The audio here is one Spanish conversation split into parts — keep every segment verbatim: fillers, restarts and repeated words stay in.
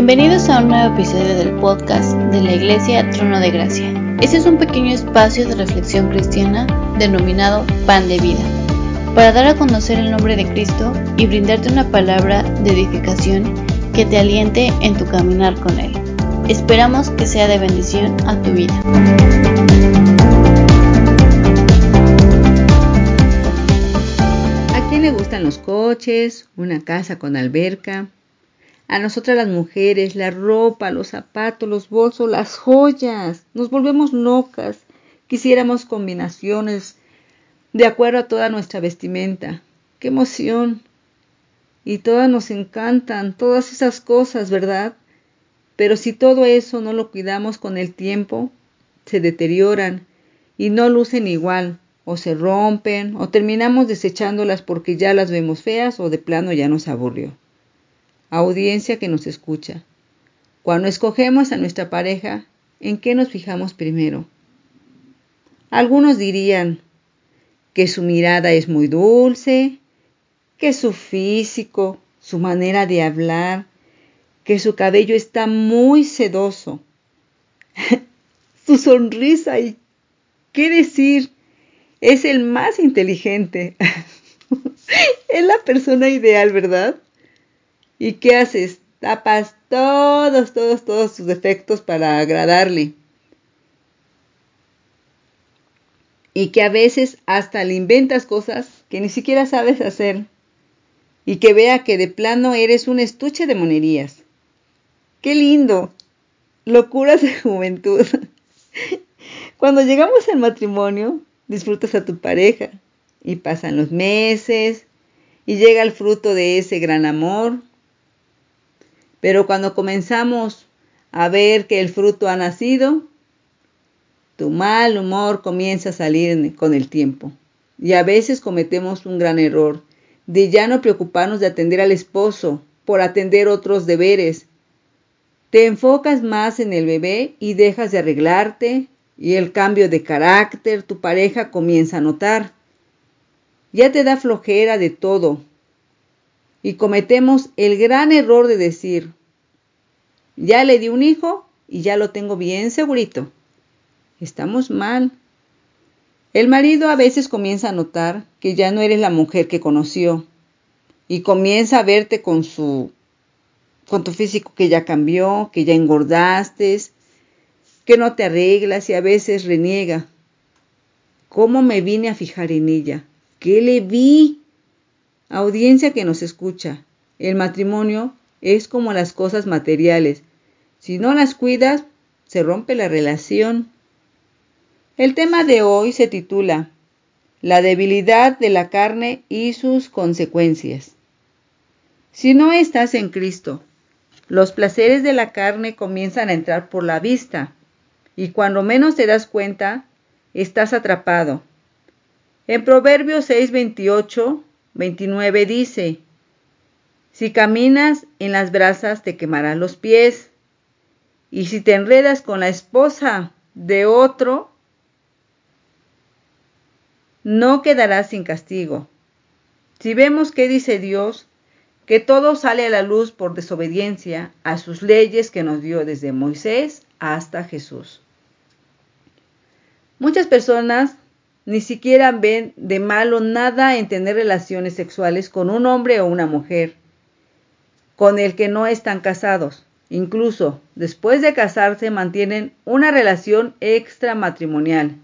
Bienvenidos a un nuevo episodio del podcast de la Iglesia Trono de Gracia. Este es un pequeño espacio de reflexión cristiana denominado Pan de Vida, para dar a conocer el nombre de Cristo y brindarte una palabra de edificación que te aliente en tu caminar con Él. Esperamos que sea de bendición a tu vida. ¿A quién le gustan los coches, una casa con alberca? A nosotras las mujeres, la ropa, los zapatos, los bolsos, las joyas. Nos volvemos locas. Quisiéramos combinaciones de acuerdo a toda nuestra vestimenta. ¡Qué emoción! Y todas nos encantan, todas esas cosas, ¿verdad? Pero si todo eso no lo cuidamos con el tiempo, se deterioran y no lucen igual, o se rompen, o terminamos desechándolas porque ya las vemos feas o de plano ya nos aburrió. Audiencia que nos escucha. Cuando escogemos a nuestra pareja, ¿en qué nos fijamos primero? Algunos dirían que su mirada es muy dulce, que su físico, su manera de hablar, que su cabello está muy sedoso, su sonrisa y qué decir, es el más inteligente, es la persona ideal, ¿verdad? ¿Y qué haces? Tapas todos, todos, todos sus defectos para agradarle. Y que a veces hasta le inventas cosas que ni siquiera sabes hacer. Y que vea que de plano eres un estuche de monerías. ¡Qué lindo! Locuras de juventud. Cuando llegamos al matrimonio, disfrutas a tu pareja. Y pasan los meses. Y llega el fruto de ese gran amor. Pero cuando comenzamos a ver que el fruto ha nacido, tu mal humor comienza a salir con el tiempo. Y a veces cometemos un gran error de ya no preocuparnos de atender al esposo por atender otros deberes. Te enfocas más en el bebé y dejas de arreglarte y el cambio de carácter tu pareja comienza a notar. Ya te da flojera de todo. Y cometemos el gran error de decir, ya le di un hijo y ya lo tengo bien segurito. Estamos mal. El marido a veces comienza a notar que ya no eres la mujer que conoció y comienza a verte con su, con tu físico que ya cambió, que ya engordaste, que no te arreglas y a veces reniega. ¿Cómo me vine a fijar en ella? ¿Qué le vi? Audiencia que nos escucha, el matrimonio es como las cosas materiales. Si no las cuidas, se rompe la relación. El tema de hoy se titula La debilidad de la carne y sus consecuencias. Si no estás en Cristo, los placeres de la carne comienzan a entrar por la vista y cuando menos te das cuenta, estás atrapado. En Proverbios seis veintiocho veintinueve dice, si caminas en las brasas te quemarás los pies, y si te enredas con la esposa de otro, no quedarás sin castigo. Si vemos que dice Dios, que todo sale a la luz por desobediencia a sus leyes que nos dio desde Moisés hasta Jesús. Muchas personas ni siquiera ven de malo nada en tener relaciones sexuales con un hombre o una mujer con el que no están casados. Incluso después de casarse mantienen una relación extramatrimonial.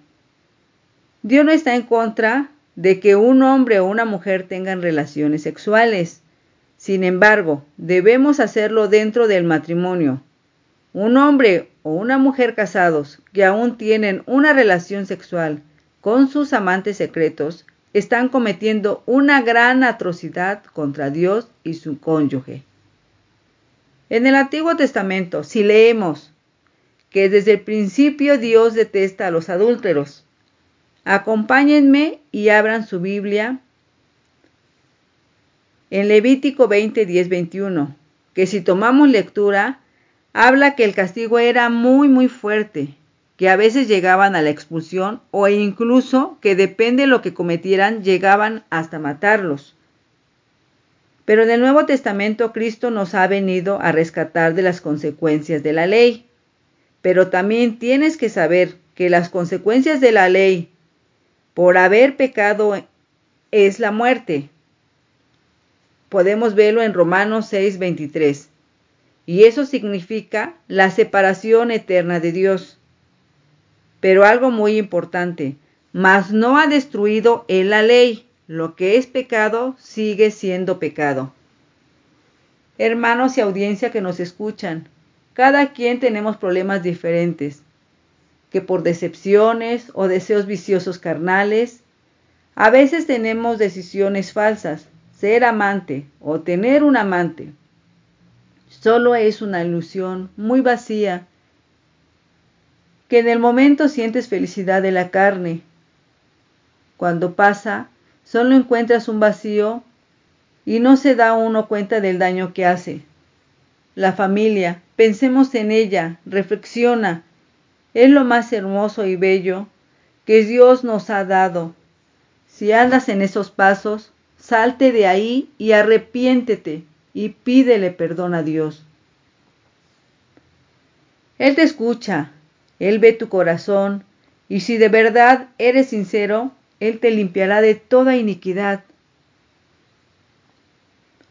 Dios no está en contra de que un hombre o una mujer tengan relaciones sexuales. Sin embargo, debemos hacerlo dentro del matrimonio. Un hombre o una mujer casados que aún tienen una relación sexual con sus amantes secretos, están cometiendo una gran atrocidad contra Dios y su cónyuge. En el Antiguo Testamento, si leemos que desde el principio Dios detesta a los adúlteros, acompáñenme y abran su Biblia en Levítico veinte, diez, veintiuno, que si tomamos lectura, habla que el castigo era muy, muy fuerte, que a veces llegaban a la expulsión o incluso que depende de lo que cometieran llegaban hasta matarlos. Pero en el Nuevo Testamento Cristo nos ha venido a rescatar de las consecuencias de la ley. Pero también tienes que saber que las consecuencias de la ley por haber pecado es la muerte. Podemos verlo en Romanos seis veintitrés. Y eso significa la separación eterna de Dios. Pero algo muy importante, mas no ha destruido en la ley. Lo que es pecado sigue siendo pecado. Hermanos y audiencia que nos escuchan, cada quien tenemos problemas diferentes, que por decepciones o deseos viciosos carnales, a veces tenemos decisiones falsas, ser amante o tener un amante. Solo es una ilusión muy vacía, que en el momento sientes felicidad de la carne. Cuando pasa, solo encuentras un vacío y no se da uno cuenta del daño que hace. La familia, pensemos en ella, reflexiona. Es lo más hermoso y bello que Dios nos ha dado. Si andas en esos pasos, salte de ahí y arrepiéntete y pídele perdón a Dios. Él te escucha, Él ve tu corazón, y si de verdad eres sincero, Él te limpiará de toda iniquidad.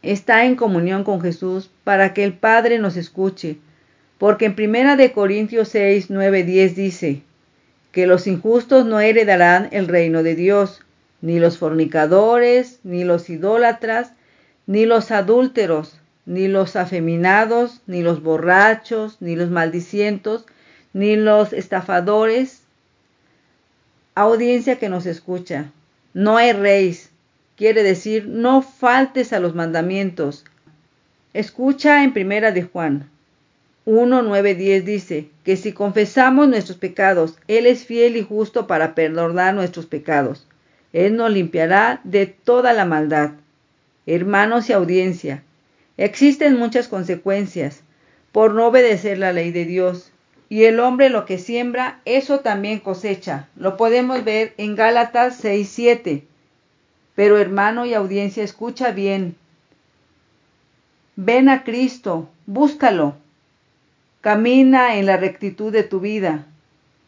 Está en comunión con Jesús para que el Padre nos escuche, porque en Primera de Corintios seis, nueve, diez dice, que los injustos no heredarán el reino de Dios, ni los fornicadores, ni los idólatras, ni los adúlteros, ni los afeminados, ni los borrachos, ni los maldicientos, ni los estafadores. Audiencia que nos escucha, no erréis, quiere decir no faltes a los mandamientos. Escucha en Primera de Juan uno, nueve, diez dice que si confesamos nuestros pecados, Él es fiel y justo para perdonar nuestros pecados. Él nos limpiará de toda la maldad. Hermanos y audiencia, existen muchas consecuencias por no obedecer la ley de Dios. Y el hombre lo que siembra, eso también cosecha. Lo podemos ver en Gálatas seis siete. Pero hermano y audiencia, escucha bien. Ven a Cristo, búscalo. Camina en la rectitud de tu vida.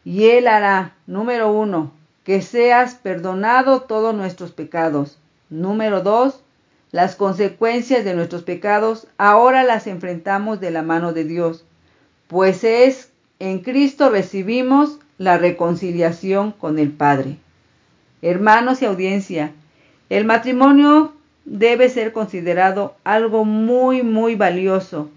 Y Él hará, número uno, que seas perdonado todos nuestros pecados. Número dos, las consecuencias de nuestros pecados ahora las enfrentamos de la mano de Dios. Pues es en Cristo recibimos la reconciliación con el Padre. Hermanos y audiencia, el matrimonio debe ser considerado algo muy, muy valioso.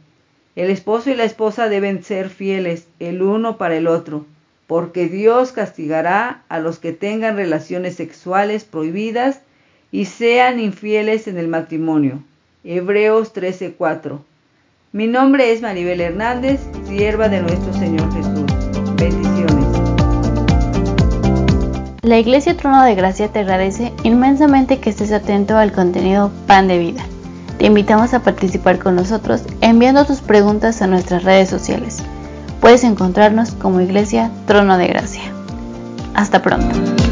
El esposo y la esposa deben ser fieles el uno para el otro, porque Dios castigará a los que tengan relaciones sexuales prohibidas y sean infieles en el matrimonio. Hebreos trece cuatro. Mi nombre es Maribel Hernández, sierva de nuestro Señor Jesús. Bendiciones. La Iglesia Trono de Gracia te agradece inmensamente que estés atento al contenido Pan de Vida. Te invitamos a participar con nosotros enviando tus preguntas a nuestras redes sociales. Puedes encontrarnos como Iglesia Trono de Gracia. Hasta pronto.